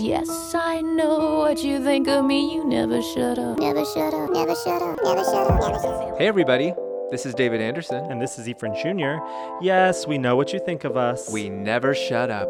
Yes, I know what you think of me. You never shut up. Never shut up. Never shut up. Never shut up. Never shut up. Hey, everybody. This is David Anderson. And this is Efrain Jr. Yes, we know what you think of us. We never shut up.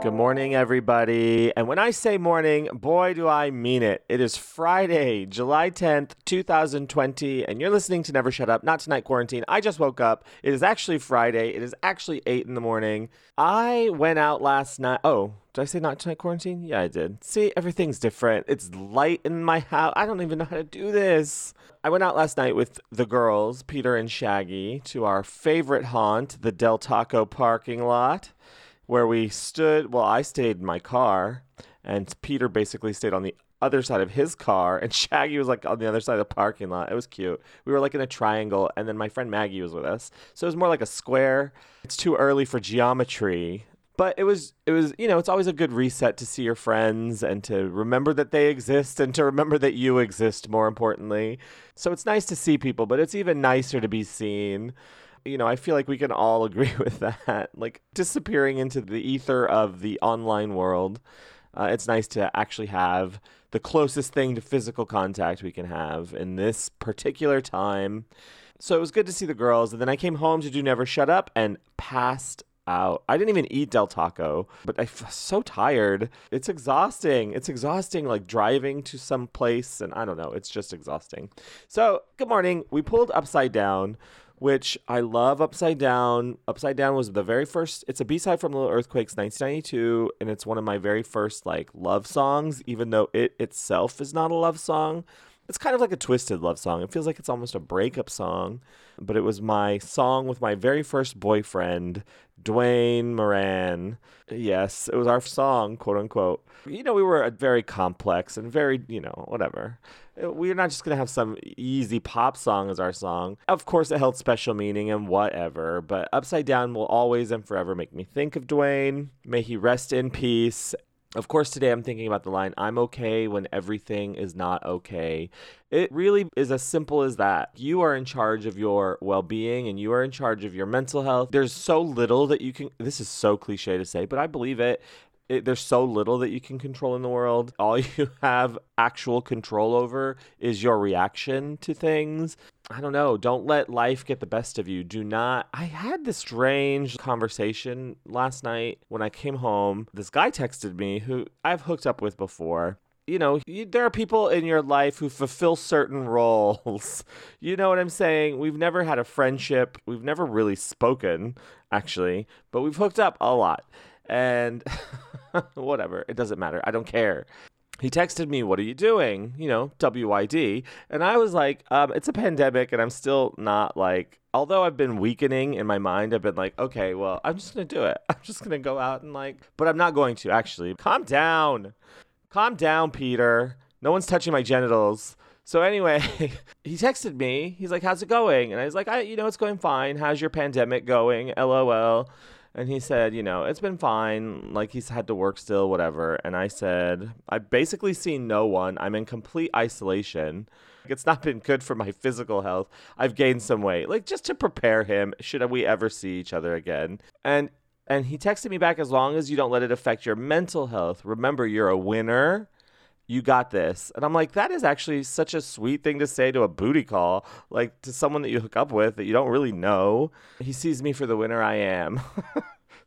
Good morning, everybody. And when I say morning, boy, do I mean it. It is Friday, July 10th, 2020, and you're listening to Never Shut Up, Not Tonight Quarantine. I just woke up. It is actually Friday. It is actually 8 in the morning. I went out last night. Oh, did I say Not Tonight Quarantine? Yeah, I did. See, everything's different. It's light in my house. I don't even know how to do this. I went out last night with the girls, Peter and Shaggy, to our favorite haunt, the Del Taco parking lot, where we stood, well, I stayed in my car, and Peter basically stayed on the other side of his car, and Shaggy was, like, on the other side of the parking lot. It was cute. We were, like, in a triangle, and then my friend Maggie was with us. So it was more like a square. It's too early for geometry. But it was, you know, it's always a good reset to see your friends and to remember that they exist and to remember that you exist, more importantly. So it's nice to see people, but it's even nicer to be seen. You know, I feel like we can all agree with that. Like, disappearing into the ether of the online world, it's nice to actually have the closest thing to physical contact we can have in this particular time. So it was good to see the girls. And then I came home to do Never Shut Up and passed out. I didn't even eat Del Taco, but I was so tired. It's exhausting. It's exhausting, like, driving to some place. And I don't know. It's just exhausting. So, good morning. We pulled Upside Down, which I love. Upside Down. Upside Down was the very first. It's a B-side from Little Earthquakes, 1992, and it's one of my very first, like, love songs, even though it itself is not a love song. It's kind of like a twisted love song. It feels like it's almost a breakup song, but it was my song with my very first boyfriend, Dwayne Moran. Yes, it was our song, quote unquote. You know, we were very complex and very, you know, whatever. We're not just going to have some easy pop song as our song. Of course, it held special meaning and whatever, but Upside Down will always and forever make me think of Dwayne. May he rest in peace. Of course, today I'm thinking about the line, I'm okay when everything is not okay. It really is as simple as that. You are in charge of your well-being and you are in charge of your mental health. There's so little that you can, this is so cliche to say, but I believe it. There's so little that you can control in the world. All you have actual control over is your reaction to things. I don't know. Don't let life get the best of you. Do not. I had this strange conversation last night when I came home. This guy texted me who I've hooked up with before. You know, there are people in your life who fulfill certain roles. You know what I'm saying? We've never had a friendship. We've never really spoken, actually, but we've hooked up a lot. And whatever, it doesn't matter. I don't care. He texted me, what are you doing? You know, WYD. And I was like, it's a pandemic and I'm still not like, although I've been weakening in my mind, I've been like, okay, well, I'm just going to do it. I'm just going to go out and like, but I'm not going to actually. Calm down. Calm down, Peter. No one's touching my genitals. So anyway, he texted me. He's like, how's it going? And I was like, you know, it's going fine. How's your pandemic going? LOL. And he said, you know, it's been fine. Like, he's had to work still, whatever. And I said, I've basically seen no one. I'm in complete isolation. Like, it's not been good for my physical health. I've gained some weight. Like, just to prepare him, should we ever see each other again? And he texted me back, as long as you don't let it affect your mental health. Remember, you're a winner. You got this. And I'm like, that is actually such a sweet thing to say to a booty call, like to someone that you hook up with that you don't really know. He sees me for the winner I am.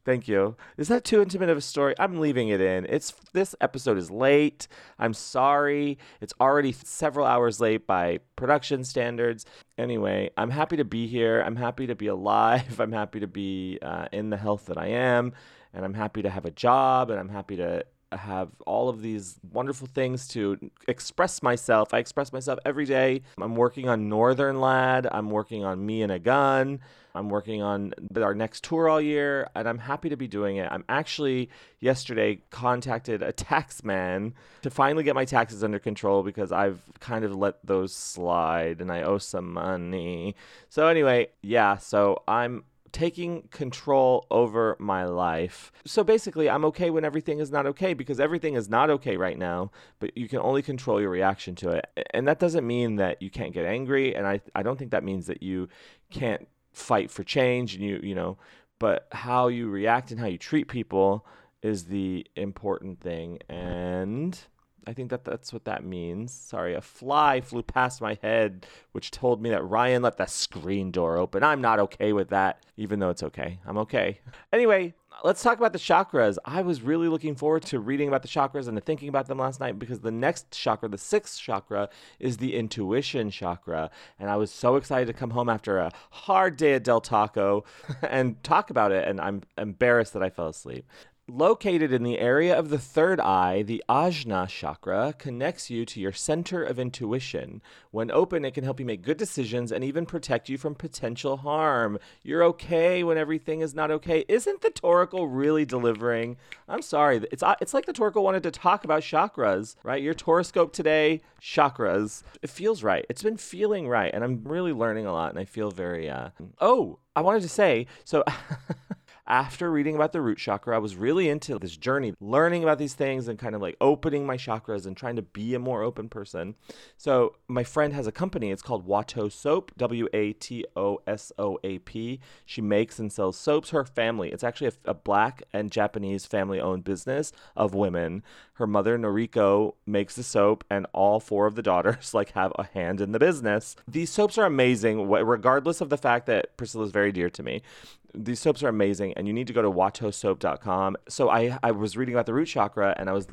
Thank you. Is that too intimate of a story? I'm leaving it in. This episode is late. I'm sorry. It's already several hours late by production standards. Anyway, I'm happy to be here. I'm happy to be alive. I'm happy to be in the health that I am. And I'm happy to have a job. And I'm happy to have all of these wonderful things to express myself. I express myself every day. I'm working on Northern Lad. I'm working on Me and a Gun. I'm working on our next tour all year, and I'm happy to be doing it. I'm actually yesterday contacted a tax man to finally get my taxes under control because I've kind of let those slide and I owe some money. So anyway, yeah, so I'm taking control over my life. So basically, I'm okay when everything is not okay because everything is not okay right now, but you can only control your reaction to it. And that doesn't mean that you can't get angry, and I don't think that means that you can't fight for change and you know, But how you react and how you treat people is the important thing. And I think that that's what that means. Sorry, a fly flew past my head, which told me that Ryan left that screen door open. I'm not okay with that, even though it's okay. I'm okay. Anyway, let's talk about the chakras. I was really looking forward to reading about the chakras and to thinking about them last night, because the next chakra, the sixth chakra, is the intuition chakra. And I was so excited to come home after a hard day at Del Taco and talk about it. And I'm embarrassed that I fell asleep. Located in the area of the third eye, the Ajna chakra connects you to your center of intuition. When open, it can help you make good decisions and even protect you from potential harm. You're okay when everything is not okay. Isn't the Torrical really delivering? I'm sorry. It's like the Torrical wanted to talk about chakras, right? Your Toroscope today, chakras. It feels right. It's been feeling right, and I'm really learning a lot, and I feel very... Oh, I wanted to say, so... After reading about the root chakra, I was really into this journey, learning about these things and kind of like opening my chakras and trying to be a more open person. So my friend has a company. It's called Wato Soap, WATOSOAP. She makes and sells soaps. Her family, it's actually a Black and Japanese family-owned business of women. Her mother, Noriko, makes the soap, and all four of the daughters like have a hand in the business. These soaps are amazing, regardless of the fact that Priscilla is very dear to me. These soaps are amazing, and you need to go to watosoap.com. So I was reading about the root chakra, and I was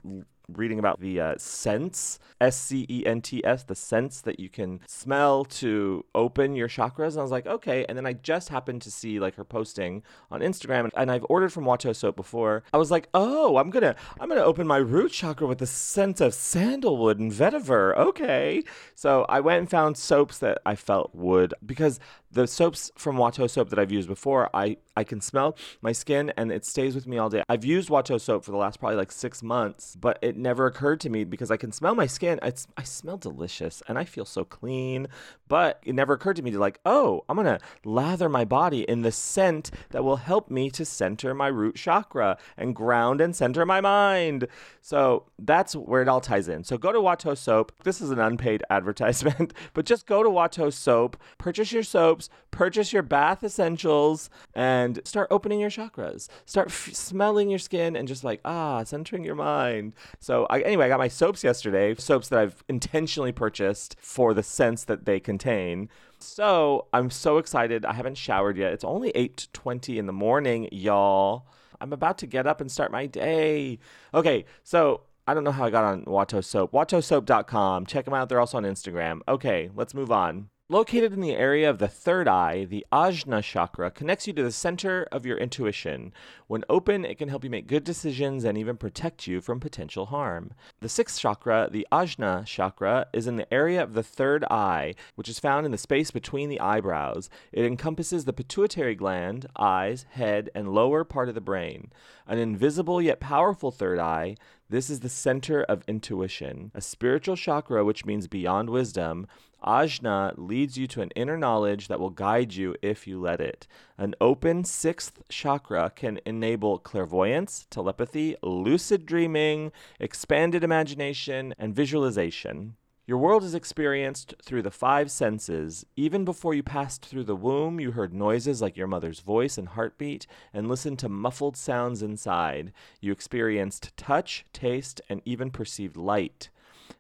reading about the scents, S-C-E-N-T-S, the scents that you can smell to open your chakras. And I was like, okay. And then I just happened to see like her posting on Instagram, and I've ordered from Wato Soap before. I was like, oh, I'm gonna open my root chakra with the scent of sandalwood and vetiver. Okay. So I went and found soaps that I felt would, because the soaps from Wato Soap that I've used before, I can smell my skin and it stays with me all day. I've used Wato Soap for the last probably like 6 months, but it never occurred to me because I can smell my skin. I smell delicious and I feel so clean, but it never occurred to me to like, oh, I'm going to lather my body in the scent that will help me to center my root chakra and ground and center my mind. So that's where it all ties in. So go to Wato Soap. This is an unpaid advertisement, but just go to Wato Soap, purchase your soaps, purchase your bath essentials, and start opening your chakras. Start smelling your skin and just like, centering your mind. So anyway, I got my soaps yesterday, soaps that I've intentionally purchased for the scents that they contain. So I'm so excited. I haven't showered yet. It's only 8:20 in the morning, y'all. I'm about to get up and start my day. Okay, so I don't know how I got on Wato Soap. WatoSoap.com. Check them out. They're also on Instagram. Okay, let's move on. Located in the area of the third eye, the Ajna chakra connects you to the center of your intuition. When open, it can help you make good decisions and even protect you from potential harm. The sixth chakra, the Ajna chakra, is in the area of the third eye, which is found in the space between the eyebrows. It encompasses the pituitary gland, eyes, head, and lower part of the brain. An invisible yet powerful third eye, this is the center of intuition. A spiritual chakra, which means beyond wisdom, Ajna leads you to an inner knowledge that will guide you if you let it. An open sixth chakra can enable clairvoyance, telepathy, lucid dreaming, expanded imagination, and visualization. Your world is experienced through the five senses. Even before you passed through the womb, you heard noises like your mother's voice and heartbeat and listened to muffled sounds inside. You experienced touch, taste, and even perceived light.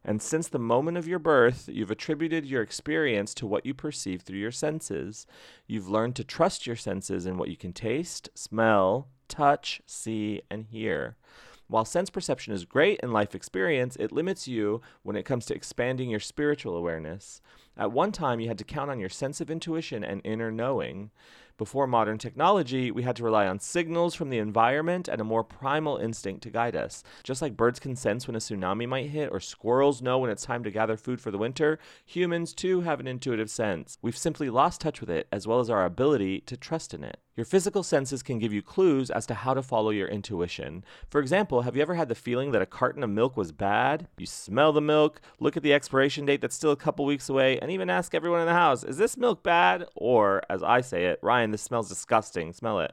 And since the moment of your birth, you've attributed your experience to what you perceive through your senses. You've learned to trust your senses in what you can taste, smell, touch, see, and hear. While sense perception is great in life experience, it limits you when it comes to expanding your spiritual awareness. At one time, you had to count on your sense of intuition and inner knowing. Before modern technology, we had to rely on signals from the environment and a more primal instinct to guide us. Just like birds can sense when a tsunami might hit or squirrels know when it's time to gather food for the winter, humans too have an intuitive sense. We've simply lost touch with it, as well as our ability to trust in it. Your physical senses can give you clues as to how to follow your intuition. For example, have you ever had the feeling that a carton of milk was bad? You smell the milk, look at the expiration date that's still a couple weeks away, and even ask everyone in the house, is this milk bad? Or, as I say it, Ryan, this smells disgusting. Smell it.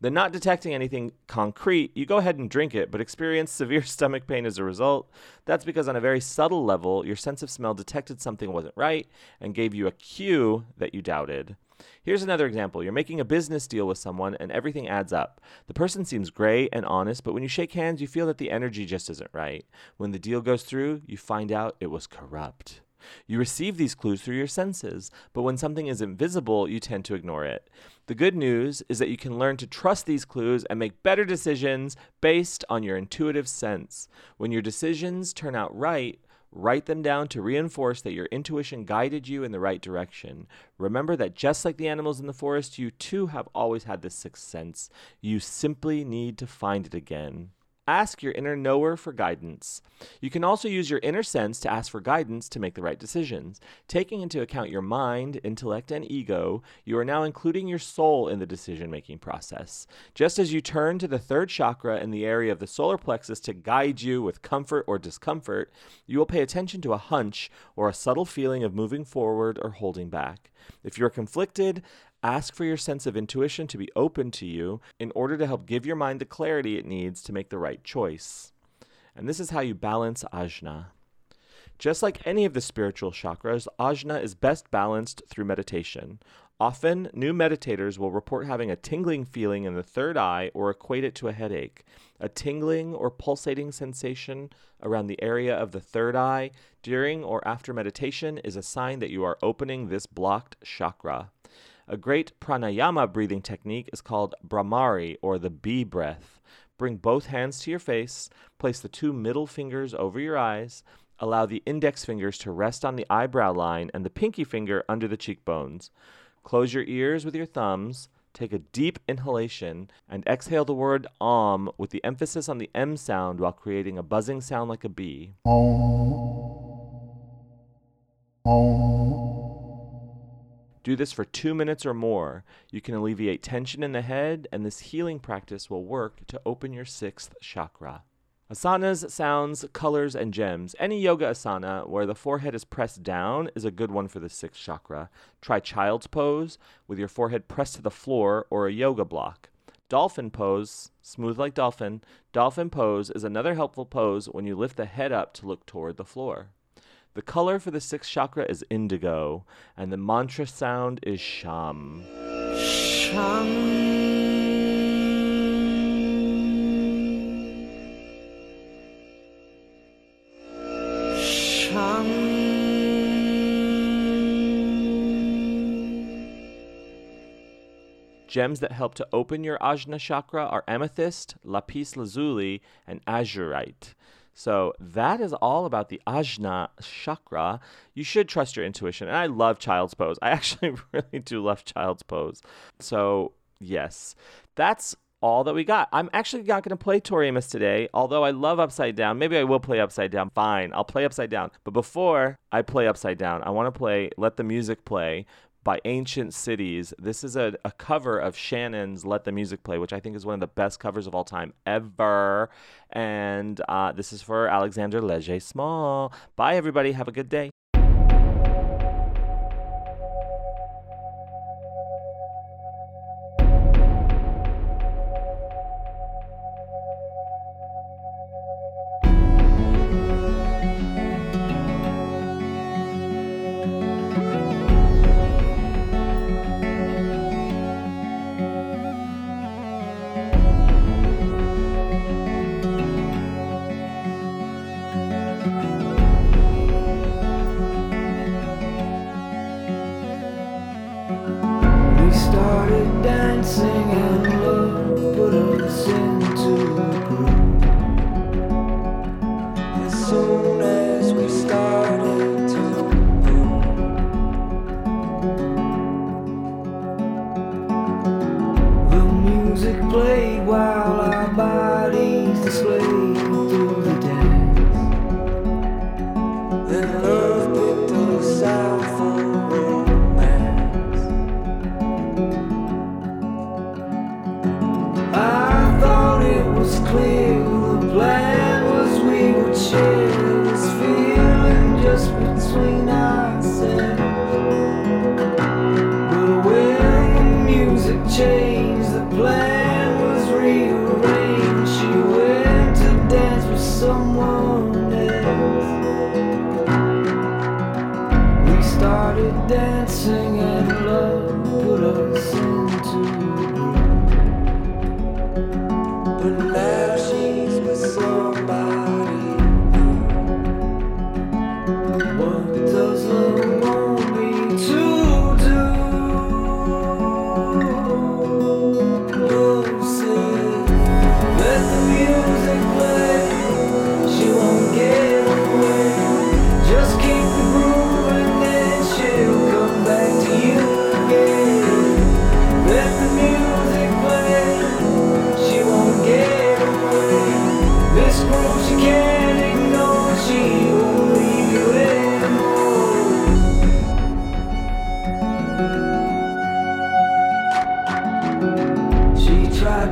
Then, not detecting anything concrete, you go ahead and drink it, but experience severe stomach pain as a result. That's because on a very subtle level, your sense of smell detected something wasn't right and gave you a cue that you doubted. Here's another example. You're making a business deal with someone and everything adds up. The person seems great and honest, but when you shake hands, you feel that the energy just isn't right. When the deal goes through, you find out it was corrupt. You receive these clues through your senses, but when something isn't visible, you tend to ignore it. The good news is that you can learn to trust these clues and make better decisions based on your intuitive sense. When your decisions turn out right, write them down to reinforce that your intuition guided you in the right direction. Remember that just like the animals in the forest, you too have always had this sixth sense. You simply need to find it again. Ask your inner knower for guidance. You can also use your inner sense to ask for guidance to make the right decisions. Taking into account your mind, intellect, and ego, you are now including your soul in the decision-making process. Just as you turn to the third chakra in the area of the solar plexus to guide you with comfort or discomfort, you will pay attention to a hunch or a subtle feeling of moving forward or holding back. If you're conflicted, ask for your sense of intuition to be open to you in order to help give your mind the clarity it needs to make the right choice. And this is how you balance ajna. Just like any of the spiritual chakras, ajna is best balanced through meditation. Often, new meditators will report having a tingling feeling in the third eye or equate it to a headache. A tingling or pulsating sensation around the area of the third eye during or after meditation is a sign that you are opening this blocked chakra. A great pranayama breathing technique is called brahmari, or the bee breath. Bring both hands to your face, place the two middle fingers over your eyes, allow the index fingers to rest on the eyebrow line and the pinky finger under the cheekbones. Close your ears with your thumbs, take a deep inhalation, and exhale the word om with the emphasis on the M sound while creating a buzzing sound like a bee. Om. Om. Do this for 2 minutes or more. You can alleviate tension in the head, and this healing practice will work to open your sixth chakra. Asanas, sounds, colors, and gems. Any yoga asana where the forehead is pressed down is a good one for the sixth chakra. Try child's pose with your forehead pressed to the floor or a yoga block. Dolphin pose, smooth like dolphin. Dolphin pose is another helpful pose when you lift the head up to look toward the floor. The color for the sixth chakra is indigo, and the mantra sound is sham. Sham. Sham. Gems that help to open your ajna chakra are amethyst, lapis lazuli, and azurite. So that is all about the ajna chakra. You should trust your intuition. And I love child's pose. I actually really do love child's pose. So yes, that's all that we got. I'm actually not going to play Torimus today, although I love Upside Down. Maybe I will play Upside Down. Fine, I'll play Upside Down. But before I play Upside Down, I want to play Let the Music Play by Ancient Cities. This is a cover of Shannon's Let the Music Play, which I think is one of the best covers of all time ever. And this is for Alexander Léger-Small. Bye, everybody. Have a good day.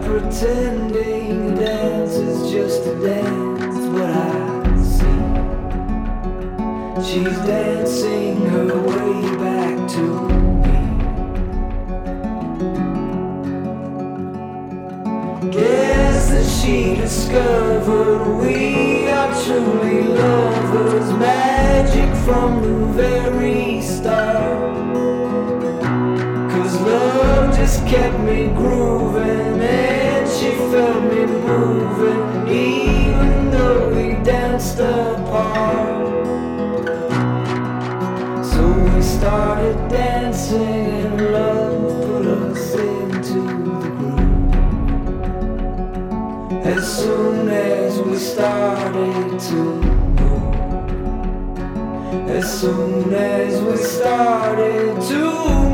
Pretending a dance is just a dance, what I see. She's dancing her way back to me. Guess that she discovered we are truly lovers, magic from the very start. Cause love just kept me grooving and she felt me moving, even though we danced apart. So we started dancing and love put us into the groove. As soon as we started to move, as soon as we started to move.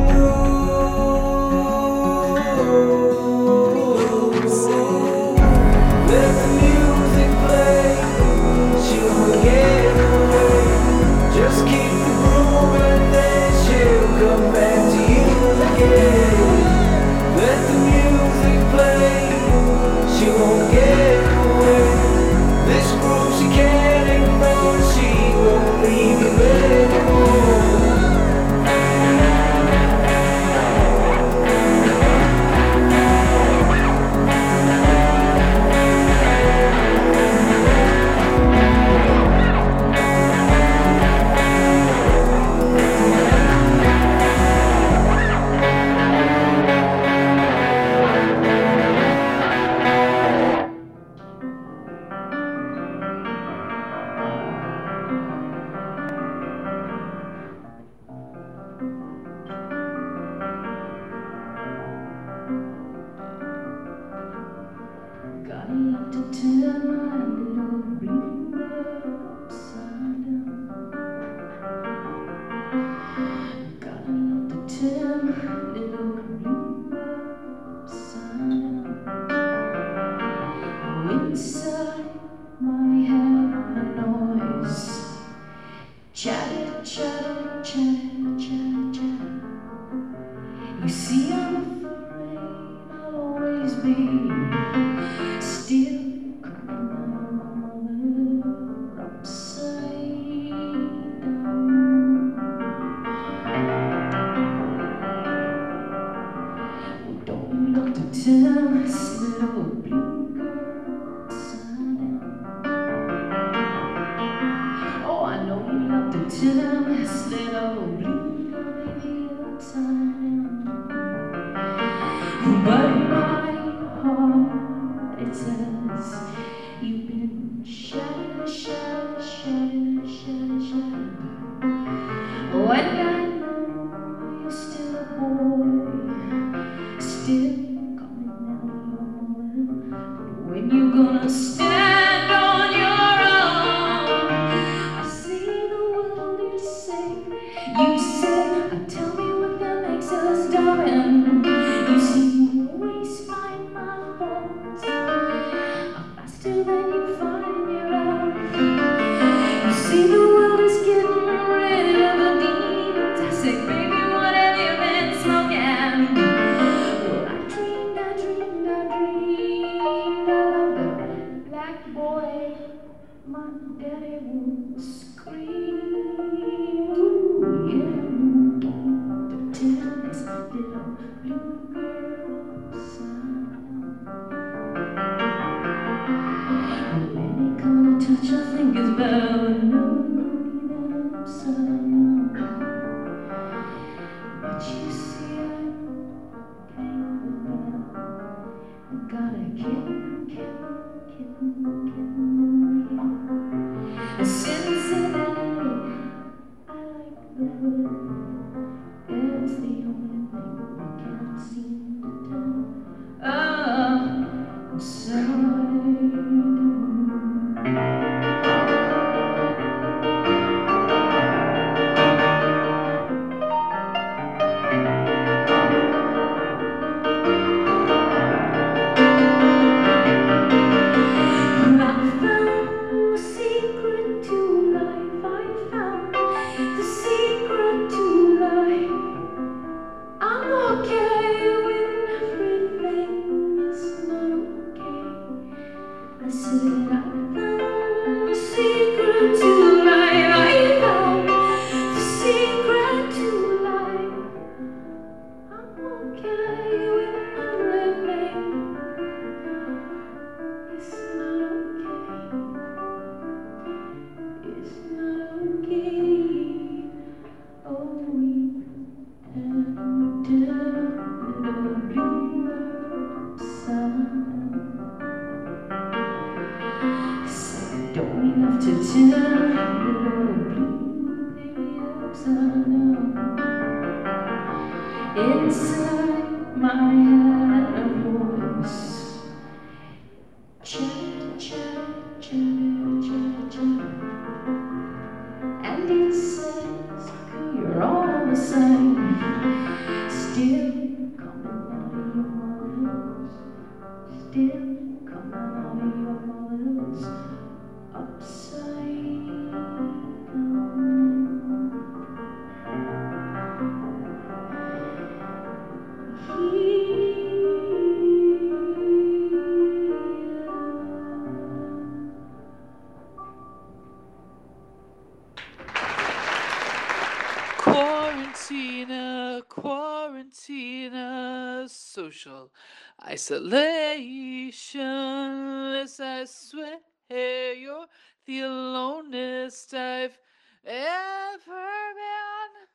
Gotta kill. Isolation, lest I swear you're the loneliest I've ever been.